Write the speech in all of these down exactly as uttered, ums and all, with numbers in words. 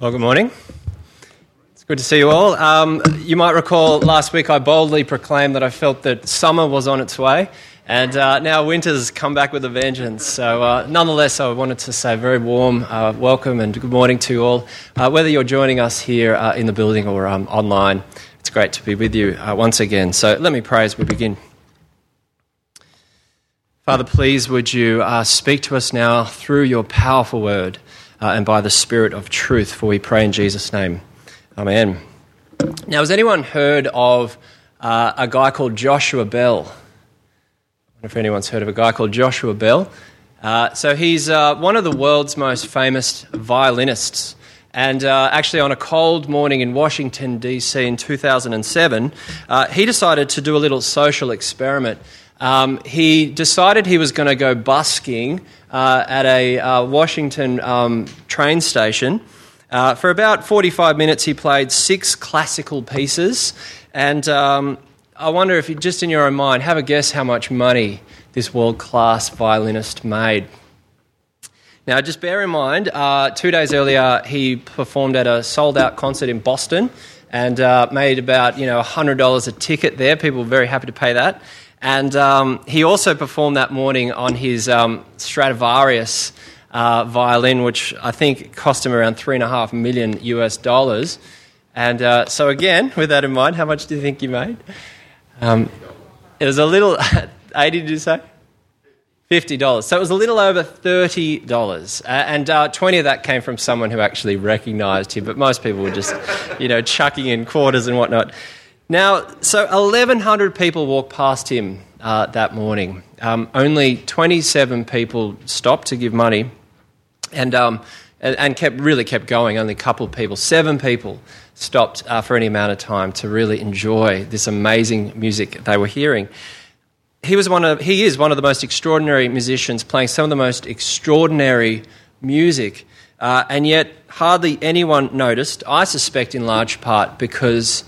Well, good morning. It's good to see you all. Um, you might recall last week I boldly proclaimed that I felt that summer was on its way, and uh, now winter's come back with a vengeance. So uh, nonetheless, I wanted to say a very warm uh, welcome and good morning to you all, uh, whether you're joining us here uh, in the building or um, online. It's great to be with you uh, once again. So let me pray as we begin. Father, please would you uh, speak to us now through your powerful word. Uh, and by the Spirit of truth, for we pray in Jesus' name. Amen. Now, has anyone heard of uh, a guy called Joshua Bell? I wonder if anyone's heard of a guy called Joshua Bell. Uh, so he's uh, one of the world's most famous violinists. And uh, actually, on a cold morning in Washington, D C in two thousand seven, uh, he decided to do a little social experiment. Um, he decided he was going to go busking uh, at a uh, Washington um, train station. Uh, for about forty-five minutes, he played six classical pieces. And um, I wonder if you, just in your own mind, have a guess how much money this world-class violinist made. Now, just bear in mind, uh, two days earlier, he performed at a sold-out concert in Boston and uh, made about, you know, one hundred dollars a ticket there. People were very happy to pay that. And um, he also performed that morning on his um, Stradivarius uh, violin, which I think cost him around three and a half million U S dollars. And uh, so again, with that in mind, how much do you think you made? Um, it was a little, eighty did you say? fifty dollars. So it was a little over thirty dollars. Uh, and uh, twenty of that came from someone who actually recognised him, but most people were just, you know, chucking in quarters and whatnot. Now, so eleven hundred people walked past him uh, that morning. Um, only twenty-seven people stopped to give money, and um, and kept really kept going. Only a couple of people, seven people, stopped uh, for any amount of time to really enjoy this amazing music they were hearing. He was one of he is one of the most extraordinary musicians, playing some of the most extraordinary music, uh, and yet hardly anyone noticed. I suspect, in large part, because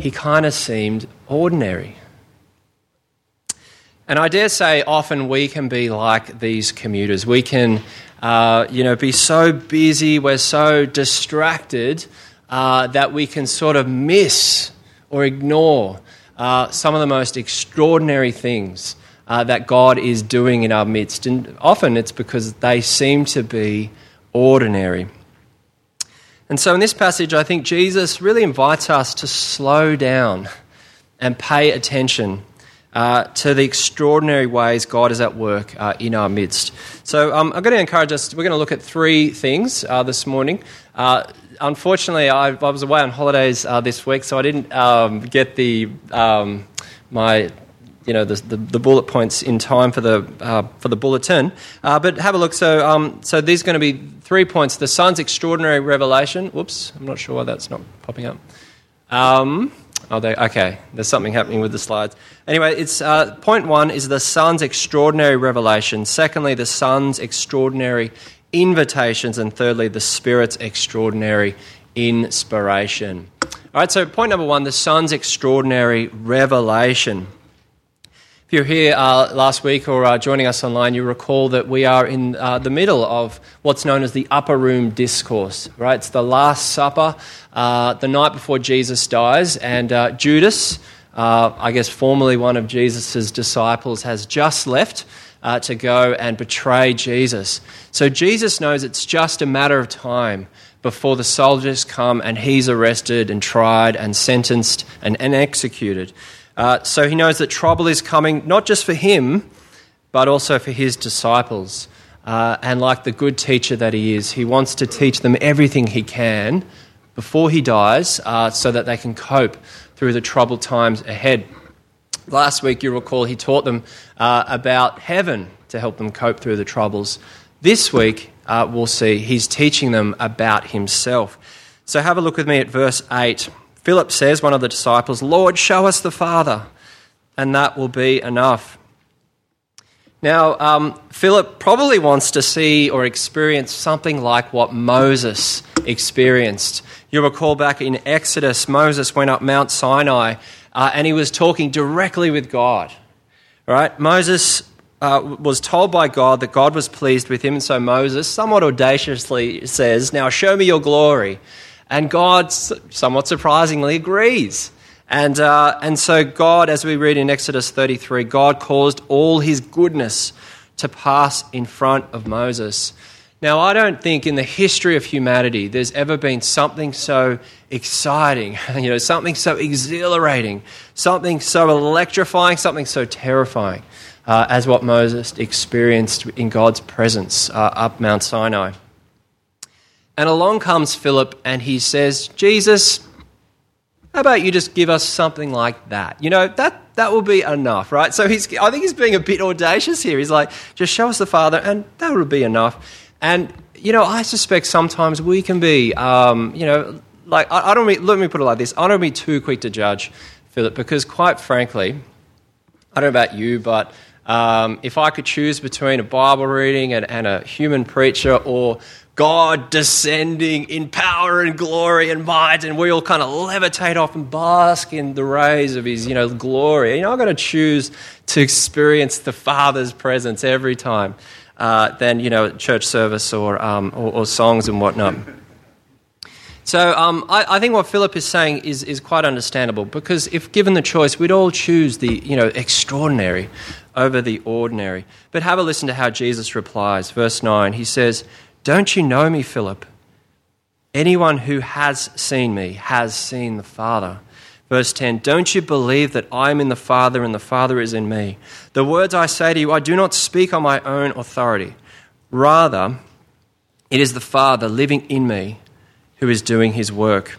he kind of seemed ordinary. And I dare say often we can be like these commuters. We can, uh, you know, be so busy, we're so distracted uh, that we can sort of miss or ignore uh, some of the most extraordinary things uh, that God is doing in our midst. And often it's because they seem to be ordinary. And so in this passage, I think Jesus really invites us to slow down and pay attention uh, to the extraordinary ways God is at work uh, in our midst. So um, I'm going to encourage us, we're going to look at three things uh, this morning. Uh, unfortunately, I, I was away on holidays uh, this week, so I didn't um, get the um, my... you know, the, the, the bullet points in time for the uh, for the bulletin. Uh, but have a look. So um, so these are going to be three points. The Son's extraordinary revelation. Whoops, I'm not sure why that's not popping up. Um, oh, they, okay, there's something happening with the slides. Anyway, it's uh, point one is the Son's extraordinary revelation. Secondly, the Son's extraordinary invitations. And thirdly, the Spirit's extraordinary inspiration. All right, so point number one, the Son's extraordinary revelation. If you're here uh, last week or uh, joining us online, you recall that we are in uh, the middle of what's known as the Upper Room Discourse, right? It's the Last Supper, uh, the night before Jesus dies, and uh, Judas, uh, I guess formerly one of Jesus' disciples, has just left uh, to go and betray Jesus. So Jesus knows it's just a matter of time before the soldiers come and he's arrested and tried and sentenced and, and executed. Uh, so he knows that trouble is coming, not just for him, but also for his disciples. Uh, and like the good teacher that he is, he wants to teach them everything he can before he dies uh, so that they can cope through the troubled times ahead. Last week, you recall, he taught them uh, about heaven to help them cope through the troubles. This week, uh, we'll see, he's teaching them about himself. So have a look with me at verse eight. Philip says, one of the disciples, "Lord, show us the Father, and that will be enough." Now, um, Philip probably wants to see or experience something like what Moses experienced. You'll recall back in Exodus, Moses went up Mount Sinai, uh, and he was talking directly with God. Right? Moses uh, was told by God that God was pleased with him. And so Moses somewhat audaciously says, now show me your glory. And God somewhat surprisingly agrees. And uh, and so God, as we read in Exodus thirty-three, God caused all his goodness to pass in front of Moses. Now, I don't think in the history of humanity there's ever been something so exciting, you know, something so exhilarating, something so electrifying, something so terrifying uh, as what Moses experienced in God's presence uh, up Mount Sinai. And along comes Philip and he says, Jesus, how about you just give us something like that? You know, that, that will be enough, right? So he's, I think he's being a bit audacious here. He's like, just show us the Father and that will be enough. And, you know, I suspect sometimes we can be, um, you know, like, I, I don't mean, let me put it like this. I don't be too quick to judge Philip because, quite frankly, I don't know about you, but um, if I could choose between a Bible reading and, and a human preacher or God descending in power and glory and might and we all kind of levitate off and bask in the rays of his, you know, glory, you know, I've got to choose to experience the Father's presence every time. Uh, than, you know, church service or, um, or or songs and whatnot. So um, I, I think what Philip is saying is is quite understandable because if given the choice, we'd all choose the, you know, extraordinary over the ordinary. But have a listen to how Jesus replies. Verse nine, he says, "Don't you know me, Philip? Anyone who has seen me has seen the Father." Verse ten, "Don't you believe that I am in the Father and the Father is in me? The words I say to you, I do not speak on my own authority. Rather, it is the Father living in me who is doing his work."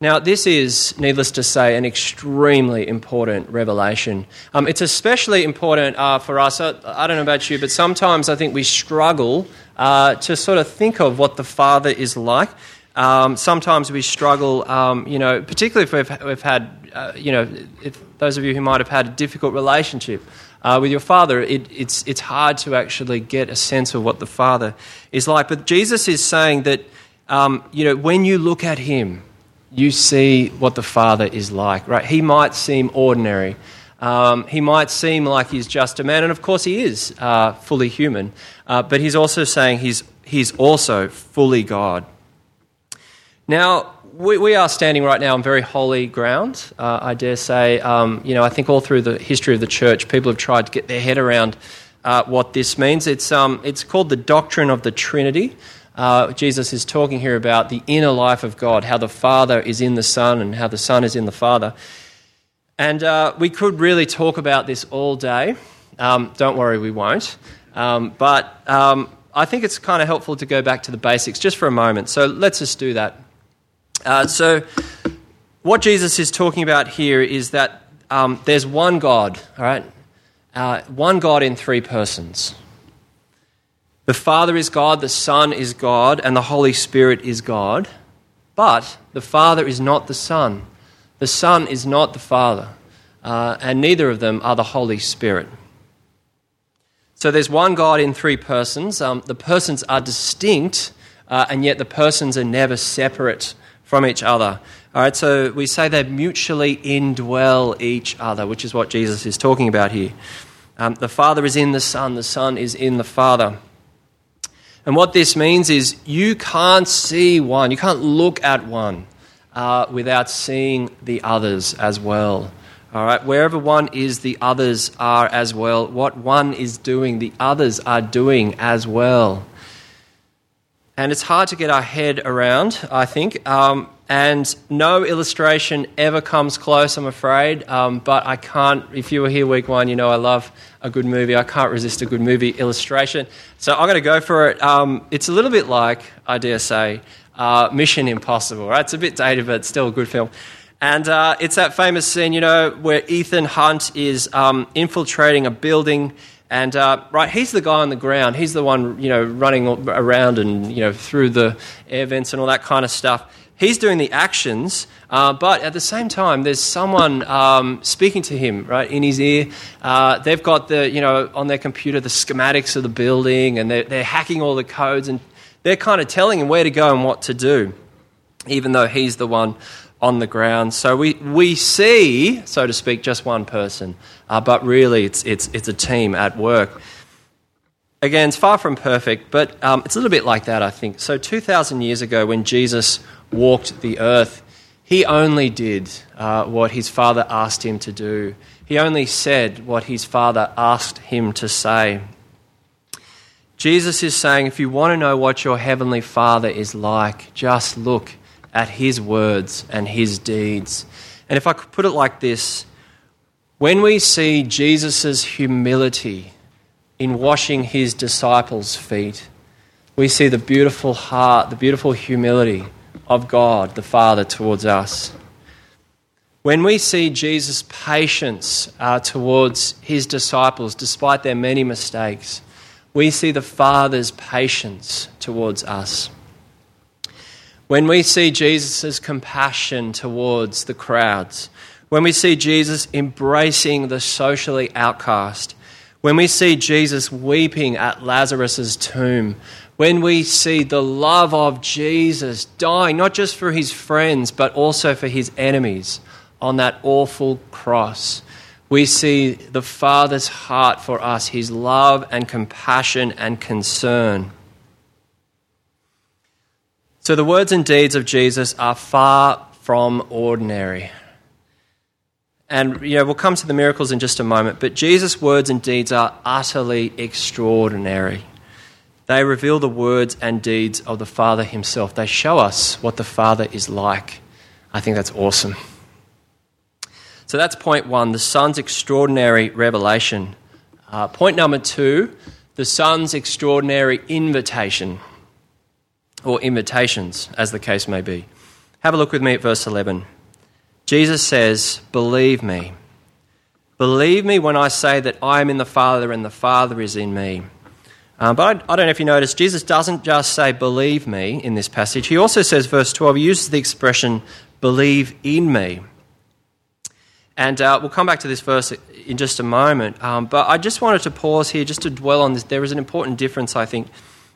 Now, this is, needless to say, an extremely important revelation. Um, it's especially important uh, for us. I, I don't know about you, but sometimes I think we struggle uh, to sort of think of what the Father is like. Um, sometimes we struggle, um, you know, particularly if we've, we've had, uh, you know, if those of you who might have had a difficult relationship uh, with your father, it, it's it's hard to actually get a sense of what the Father is like. But Jesus is saying that, um, you know, when you look at him, you see what the Father is like, right? He might seem ordinary. Um, he might seem like he's just a man, and of course he is uh, fully human. Uh, but he's also saying he's he's also fully God. Now, we, we are standing right now on very holy ground, uh, I dare say. Um, you know, I think all through the history of the church, people have tried to get their head around uh, what this means. It's um, it's called the doctrine of the Trinity. Uh, Jesus is talking here about the inner life of God, how the Father is in the Son and how the Son is in the Father. And uh, we could really talk about this all day. Um, don't worry, we won't. Um, but um, I think it's kind of helpful to go back to the basics just for a moment. So let's just do that. Uh, so what Jesus is talking about here is that um, there's one God, all right? Uh, one God in three persons. The Father is God, the Son is God, and the Holy Spirit is God. But the Father is not the Son. The Son is not the Father. Uh, and neither of them are the Holy Spirit. So there's one God in three persons. Um, the persons are distinct, uh, and yet the persons are never separate from each other. All right, so we say they mutually indwell each other, which is what Jesus is talking about here. Um, the Father is in the Son, the Son is in the Father. And what this means is you can't see one, you can't look at one uh, without seeing the others as well. All right, wherever one is, the others are as well. What one is doing, the others are doing as well. And it's hard to get our head around, I think. Um, and no illustration ever comes close, I'm afraid. Um, but I can't, if you were here week one, you know I love a good movie. I can't resist a good movie illustration. So I'm going to go for it. Um, it's a little bit like, I dare say, uh, Mission Impossible, right? It's a bit dated, but it's still a good film. And uh, it's that famous scene, you know, where Ethan Hunt is um, infiltrating a building. And, uh, right, he's the guy on the ground. He's the one, you know, running around and, you know, through the air vents and all that kind of stuff. He's doing the actions, uh, but at the same time, there's someone um, speaking to him, right, in his ear. Uh, they've got the, you know, on their computer, the schematics of the building, and they're, they're hacking all the codes, and they're kind of telling him where to go and what to do, even though he's the one on the ground. So we, we see, so to speak, just one person, uh, but really it's it's it's a team at work. Again, it's far from perfect, but um, it's a little bit like that, I think. So two thousand years ago when Jesus walked the earth, he only did uh, what his Father asked him to do. He only said what his Father asked him to say. Jesus is saying, if you want to know what your Heavenly Father is like, just look at his words and his deeds. And if I could put it like this, when we see Jesus' humility in washing his disciples' feet, we see the beautiful heart, the beautiful humility of God the Father towards us. When we see Jesus' patience uh, towards his disciples, despite their many mistakes, we see the Father's patience towards us. When we see Jesus' compassion towards the crowds, when we see Jesus embracing the socially outcast, when we see Jesus weeping at Lazarus' tomb, when we see the love of Jesus dying, not just for his friends, but also for his enemies on that awful cross, we see the Father's heart for us, his love and compassion and concern. So the words and deeds of Jesus are far from ordinary. And, you know, we'll come to the miracles in just a moment, but Jesus' words and deeds are utterly extraordinary. They reveal the words and deeds of the Father himself. They show us what the Father is like. I think that's awesome. So that's point one, the Son's extraordinary revelation. Uh, point number two, the Son's extraordinary invitation, or invitations, as the case may be. Have a look with me at verse eleven. Jesus says, "Believe me. Believe me when I say that I am in the Father and the Father is in me." Um, but I, I don't know if you noticed, Jesus doesn't just say, "Believe me," in this passage. He also says, verse twelve, he uses the expression, "Believe in me." And uh, we'll come back to this verse in just a moment. Um, but I just wanted to pause here just to dwell on this. There is an important difference, I think.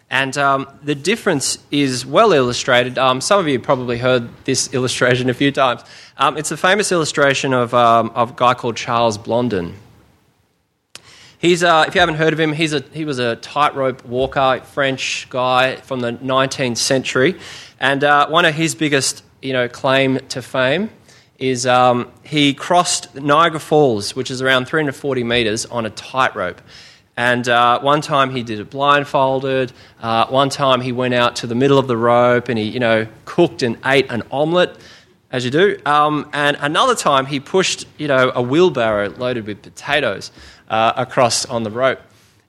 And um, the difference is well illustrated. Um, some of you probably heard this illustration a few times. Um, it's a famous illustration of, um, of a guy called Charles Blondin. He's uh, if you haven't heard of him, he's a he was a tightrope walker, French guy from the nineteenth century, and uh, one of his biggest you know claim to fame is um, he crossed Niagara Falls, which is around three hundred forty metres, on a tightrope. And uh, one time he did it blindfolded. Uh, one time he went out to the middle of the rope and he, you know, cooked and ate an omelette, as you do. Um, and another time he pushed, you know, a wheelbarrow loaded with potatoes uh, across on the rope.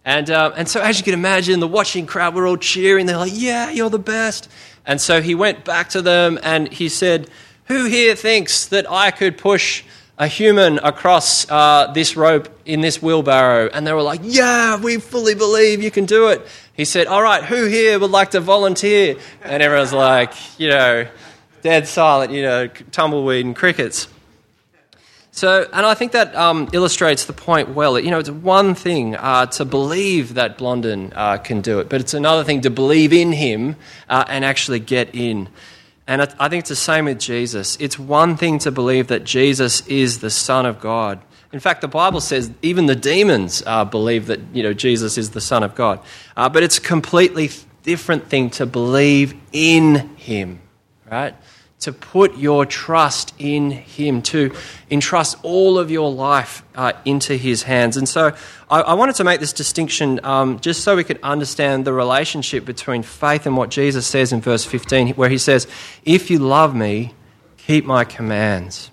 And uh, and so as you can imagine, the watching crowd were all cheering. They're like, "Yeah, you're the best." And so he went back to them and he said, "Who here thinks that I could push a human across uh, this rope in this wheelbarrow?" And they were like, "Yeah, we fully believe you can do it." He said, "All right, who here would like to volunteer?" And everyone's like, you know, dead silent, you know, tumbleweed and crickets. So, and I think that um, illustrates the point well. You know, it's one thing uh, to believe that Blondin uh, can do it, but it's another thing to believe in him uh, and actually get in. And I think it's the same with Jesus. It's one thing to believe that Jesus is the Son of God. In fact, the Bible says even the demons uh, believe that you know Jesus is the Son of God. Uh, but it's a completely different thing to believe in him, right? To put your trust in him, to entrust all of your life uh, into his hands. And so I, I wanted to make this distinction um, just so we could understand the relationship between faith and what Jesus says in verse fifteen, where he says, "If you love me, keep my commands."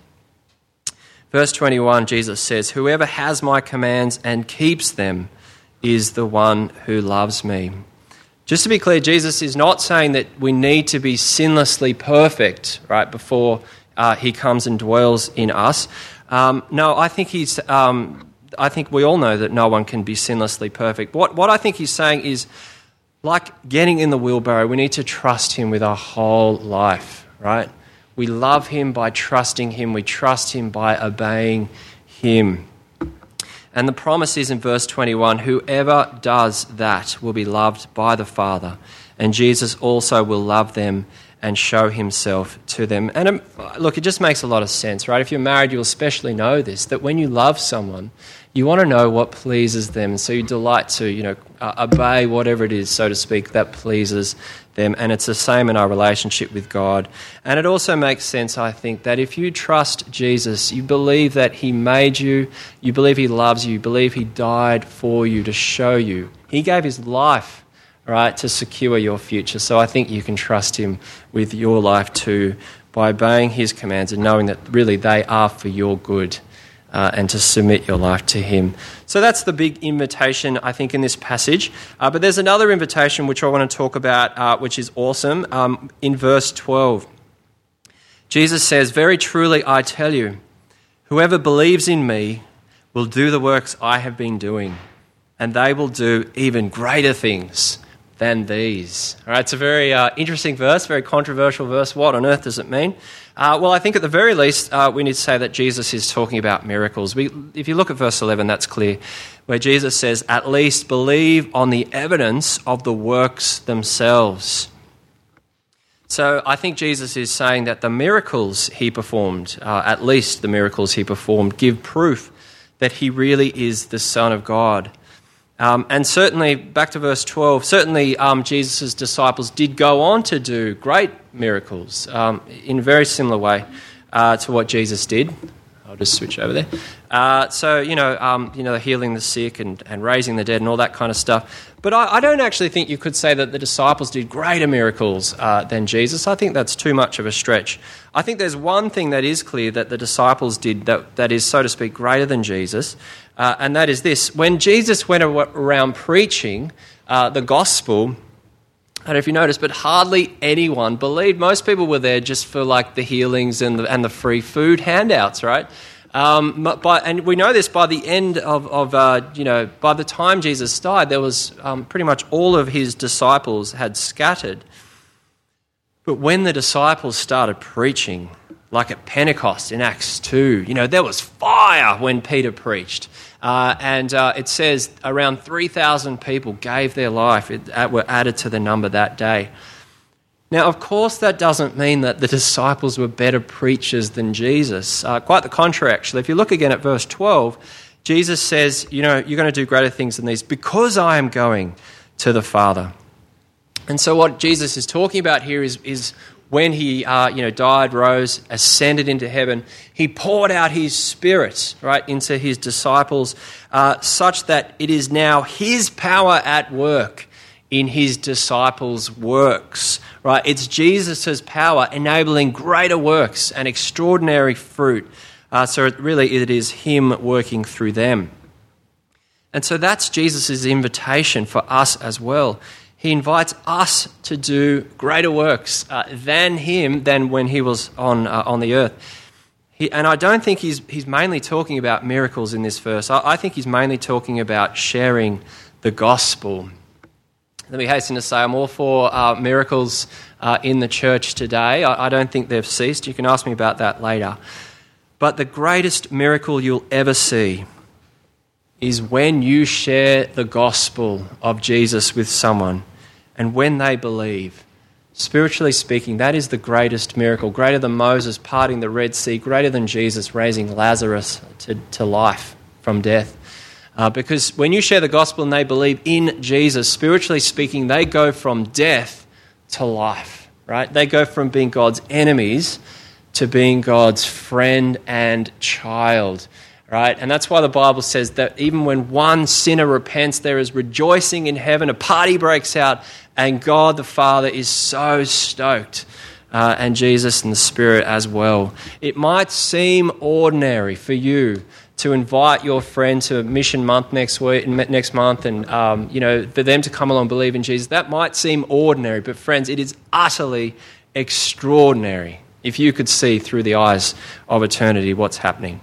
Verse twenty-one, Jesus says, "Whoever has my commands and keeps them is the one who loves me." Just to be clear, Jesus is not saying that we need to be sinlessly perfect, right, before uh, he comes and dwells in us. Um, no, I think he's. Um, I think we all know that no one can be sinlessly perfect. What what I think he's saying is, like getting in the wheelbarrow, we need to trust him with our whole life, right? We love him by trusting him. We trust him by obeying him. And the promise is in verse twenty-one, "Whoever does that will be loved by the Father, and Jesus also will love them and show himself to them. And um, look, it just makes a lot of sense, right? If you're married, you'll especially know this, that when you love someone, you want to know what pleases them. So you delight to, you know, uh, obey whatever it is, so to speak, that pleases them. And it's the same in our relationship with God. And it also makes sense, I think, that if you trust Jesus, you believe that he made you, you believe he loves you, you believe he died for you to show you. He gave his life, right, to secure your future. So I think you can trust him with your life too by obeying his commands and knowing that really they are for your good. Uh, and to submit your life to him. So that's the big invitation, I think, in this passage. Uh, but there's another invitation which I want to talk about, uh, which is awesome. Um, in verse twelve, Jesus says, "Very truly I tell you, whoever believes in me will do the works I have been doing, and they will do even greater things than these." All right, it's a very uh, interesting verse, very controversial verse. What on earth does it mean? Uh, well, I think at the very least, uh, we need to say that Jesus is talking about miracles. We, if you look at verse eleven, that's clear, where Jesus says, "At least believe on the evidence of the works themselves." So I think Jesus is saying that the miracles he performed, uh, at least the miracles he performed, give proof that he really is the Son of God. Um, and certainly, back to verse twelve, certainly um, Jesus' disciples did go on to do great miracles um, in a very similar way uh, to what Jesus did. I'll just switch over there. Uh, so, you know, um, you know, healing the sick and, and raising the dead and all that kind of stuff. But I, I don't actually think you could say that the disciples did greater miracles uh, than Jesus. I think that's too much of a stretch. I think there's one thing that is clear that the disciples did that, that is, so to speak, greater than Jesus. Uh, and that is this. When Jesus went around preaching uh, the gospel, I don't know if you noticed, but hardly anyone believed. Most people were there just for like the healings and the, and the free food handouts, right? Um, by, and we know this by the end of, of uh, you know, by the time Jesus died, there was um, pretty much all of his disciples had scattered. But when the disciples started preaching, like at Pentecost in Acts two, you know, there was fire when Peter preached. Uh, and uh, it says around three thousand people gave their life, it, uh, were added to the number that day. Now, of course, that doesn't mean that the disciples were better preachers than Jesus. Uh, quite the contrary, actually. If you look again at verse twelve, Jesus says, you know, you're going to do greater things than these because I am going to the Father. And so what Jesus is talking about here is is when he, uh, you know, died, rose, ascended into heaven, he poured out his Spirit, right, into his disciples, uh, such that it is now his power at work in his disciples' works, right? It's Jesus' power enabling greater works and extraordinary fruit. Uh, so it really, it is him working through them. And so that's Jesus' invitation for us as well. He invites us to do greater works uh, than him, than when he was on uh, on the earth. He, and I don't think he's he's mainly talking about miracles in this verse. I, I think he's mainly talking about sharing the gospel. Let me hasten to say I'm all for uh, miracles uh, in the church today. I, I don't think they've ceased. You can ask me about that later. But the greatest miracle you'll ever see is when you share the gospel of Jesus with someone. And when they believe, spiritually speaking, that is the greatest miracle, greater than Moses parting the Red Sea, greater than Jesus raising Lazarus to, to life from death. Uh, because when you share the gospel and they believe in Jesus, spiritually speaking, they go from death to life, right? They go from being God's enemies to being God's friend and child. Right, and that's why the Bible says that even when one sinner repents, there is rejoicing in heaven, a party breaks out, and God the Father is so stoked, uh, and Jesus and the Spirit as well. It might seem ordinary for you to invite your friend to Mission Month next week, next month, and um, you know, for them to come along and believe in Jesus. That might seem ordinary, but friends, it is utterly extraordinary if you could see through the eyes of eternity what's happening.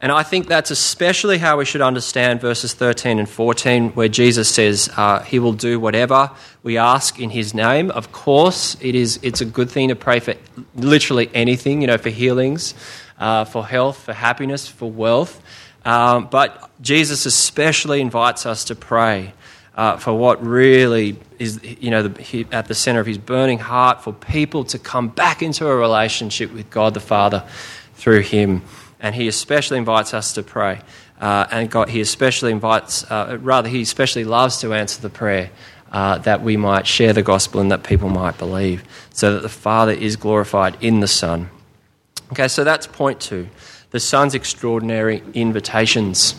And I think that's especially how we should understand verses thirteen and fourteen, where Jesus says uh, he will do whatever we ask in his name. Of course, it is, it's a good thing to pray for literally anything, you know, for healings, uh, for health, for happiness, for wealth. Um, but Jesus especially invites us to pray uh, for what really is, you know, the, he, at the center of his burning heart for people to come back into a relationship with God the Father through him. And he especially invites us to pray. Uh, and God, he especially invites, uh, rather, he especially loves to answer the prayer uh, that we might share the gospel and that people might believe, so that the Father is glorified in the Son. Okay, so that's point two, the Son's extraordinary invitations.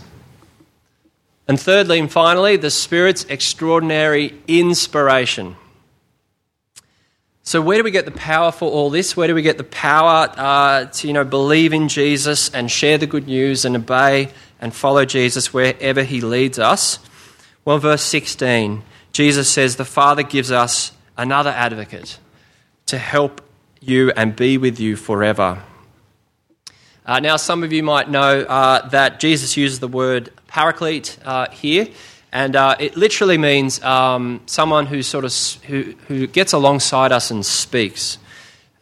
And thirdly and finally, the Spirit's extraordinary inspiration. So where do we get the power for all this? Where do we get the power uh, to, you know, believe in Jesus and share the good news and obey and follow Jesus wherever he leads us? Well, verse sixteen, Jesus says, "The Father gives us another advocate to help you and be with you forever." Uh, now, some of you might know uh, that Jesus uses the word paraclete uh, here. And uh, it literally means um, someone who sort of who who gets alongside us and speaks.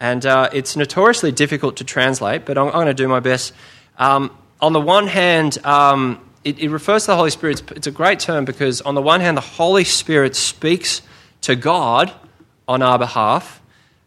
And uh, it's notoriously difficult to translate, but I'm, I'm going to do my best. Um, on the one hand, um, it, it refers to the Holy Spirit. It's, it's a great term because on the one hand, the Holy Spirit speaks to God on our behalf.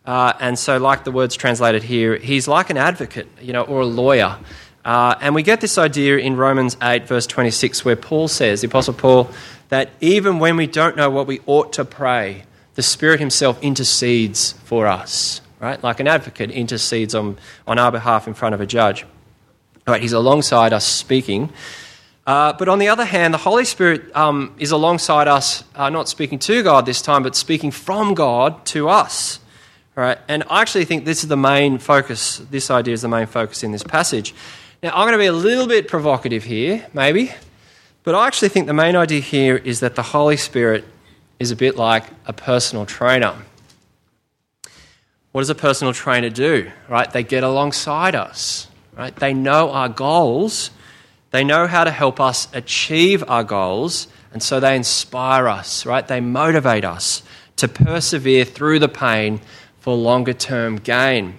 Uh, and so like the words translated here, he's like an advocate, you know, or a lawyer. Uh, and we get this idea in Romans eight, verse twenty-six, where Paul says, the Apostle Paul, that even when we don't know what we ought to pray, the Spirit himself intercedes for us, right? Like an advocate intercedes on, on our behalf in front of a judge. All right, he's alongside us speaking. Uh, but on the other hand, the Holy Spirit um, is alongside us, uh, not speaking to God this time, but speaking from God to us. All right, and I actually think this is the main focus, this idea is the main focus in this passage. Now, I'm going to be a little bit provocative here, maybe, but I actually think the main idea here is that the Holy Spirit is a bit like a personal trainer. What does a personal trainer do? Right? They get alongside us. Right? They know our goals. They know how to help us achieve our goals, and so they inspire us. Right? They motivate us to persevere through the pain for longer-term gain.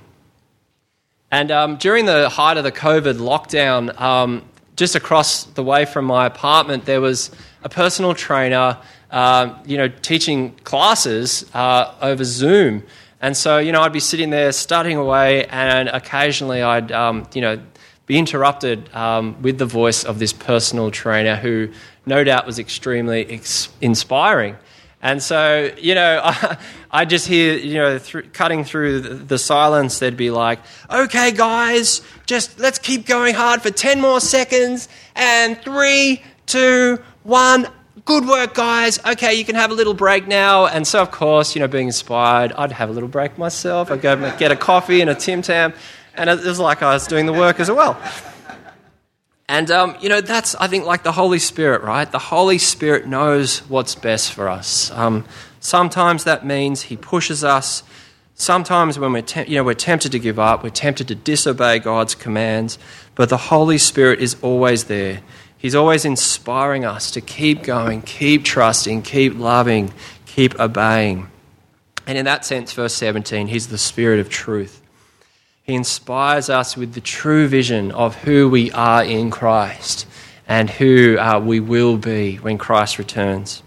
And um, during the height of the COVID lockdown, um, just across the way from my apartment, there was a personal trainer, uh, you know, teaching classes uh, over Zoom. And so, you know, I'd be sitting there studying away, and occasionally I'd, um, you know, be interrupted um, with the voice of this personal trainer who, no doubt, was extremely ex- inspiring. And so, you know, I, I just hear, you know, through, cutting through the, the silence, they'd be like, "Okay, guys, just let's keep going hard for ten more seconds. And three, two, one. Good work, guys. Okay, you can have a little break now." And so, of course, you know, being inspired, I'd have a little break myself. I'd go get a coffee and a Tim Tam. And it was like I was doing the work as well. And, um, you know, that's, I think, like the Holy Spirit, right? The Holy Spirit knows what's best for us. Um, sometimes that means he pushes us. Sometimes when we're, te- you know, we're tempted to give up, we're tempted to disobey God's commands, but the Holy Spirit is always there. He's always inspiring us to keep going, keep trusting, keep loving, keep obeying. And in that sense, verse seventeen, he's the Spirit of truth. He inspires us with the true vision of who we are in Christ and who uh, we will be when Christ returns.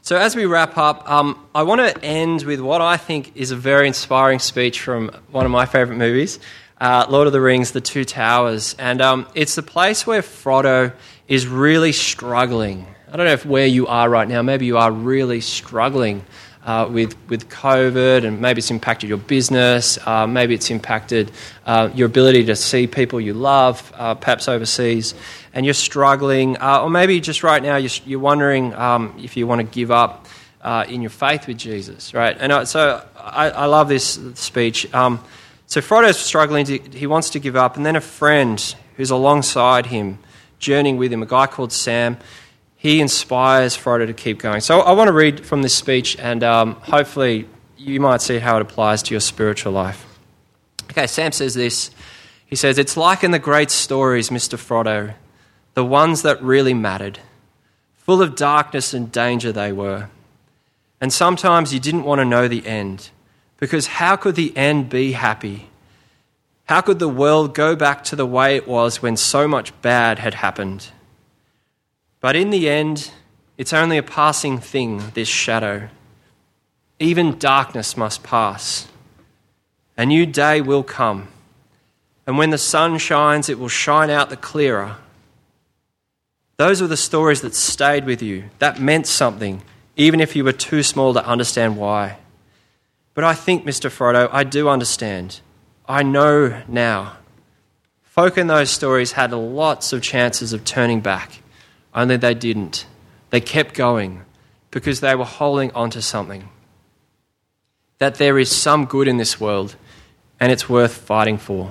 So as we wrap up, um, I want to end with what I think is a very inspiring speech from one of my favourite movies, uh, Lord of the Rings The Two Towers. And um, it's the place where Frodo is really struggling. I don't know if where you are right now, maybe you are really struggling Uh, with with COVID, and maybe it's impacted your business, uh, maybe it's impacted uh, your ability to see people you love, uh, perhaps overseas, and you're struggling, uh, or maybe just right now you're, you're wondering um, if you want to give up uh, in your faith with Jesus, right? And uh, so I, I love this speech. Um, so Frodo's struggling, to, he wants to give up, and then a friend who's alongside him, journeying with him, a guy called Sam, he inspires Frodo to keep going. So I want to read from this speech, and um, hopefully you might see how it applies to your spiritual life. Okay, Sam says this. He says, "It's like in the great stories, Mister Frodo, the ones that really mattered. Full of darkness and danger they were. And sometimes you didn't want to know the end, because how could the end be happy? How could the world go back to the way it was when so much bad had happened? But in the end, It's only a passing thing, this shadow. Even darkness must pass. A new day will come, and when the sun shines, it will shine out the clearer. Those were the stories that stayed with you, that meant something, even if you were too small to understand why. But I think, Mister Frodo, I do understand. I know now. Folk in those stories had lots of chances of turning back, only they didn't. They kept going because they were holding on to something. That there is some good in this world and it's worth fighting for.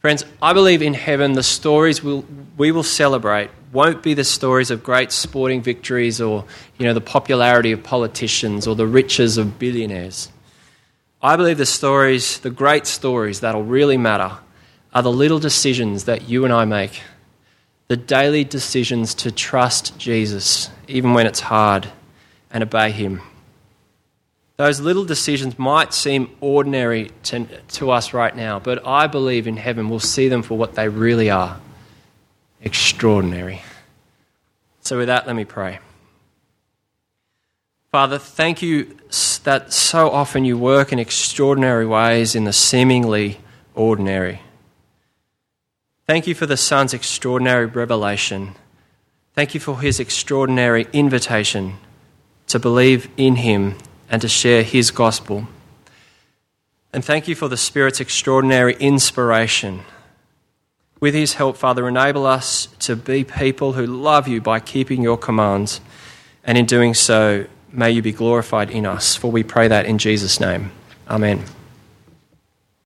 Friends, I believe in heaven the stories we'll, we will celebrate won't be the stories of great sporting victories or, you know, the popularity of politicians or the riches of billionaires. I believe the stories, the great stories that'll really matter are the little decisions that you and I make, the daily decisions to trust Jesus, even when it's hard, and obey him. Those little decisions might seem ordinary to, to us right now, but I believe in heaven we'll see them for what they really are, extraordinary. So with that, let me pray. Father, thank you that so often you work in extraordinary ways in the seemingly ordinary. Thank you for the Son's extraordinary revelation. Thank you for his extraordinary invitation to believe in him and to share his gospel. And thank you for the Spirit's extraordinary inspiration. With his help, Father, enable us to be people who love you by keeping your commands, and in doing so, may you be glorified in us, for we pray that in Jesus' name. Amen.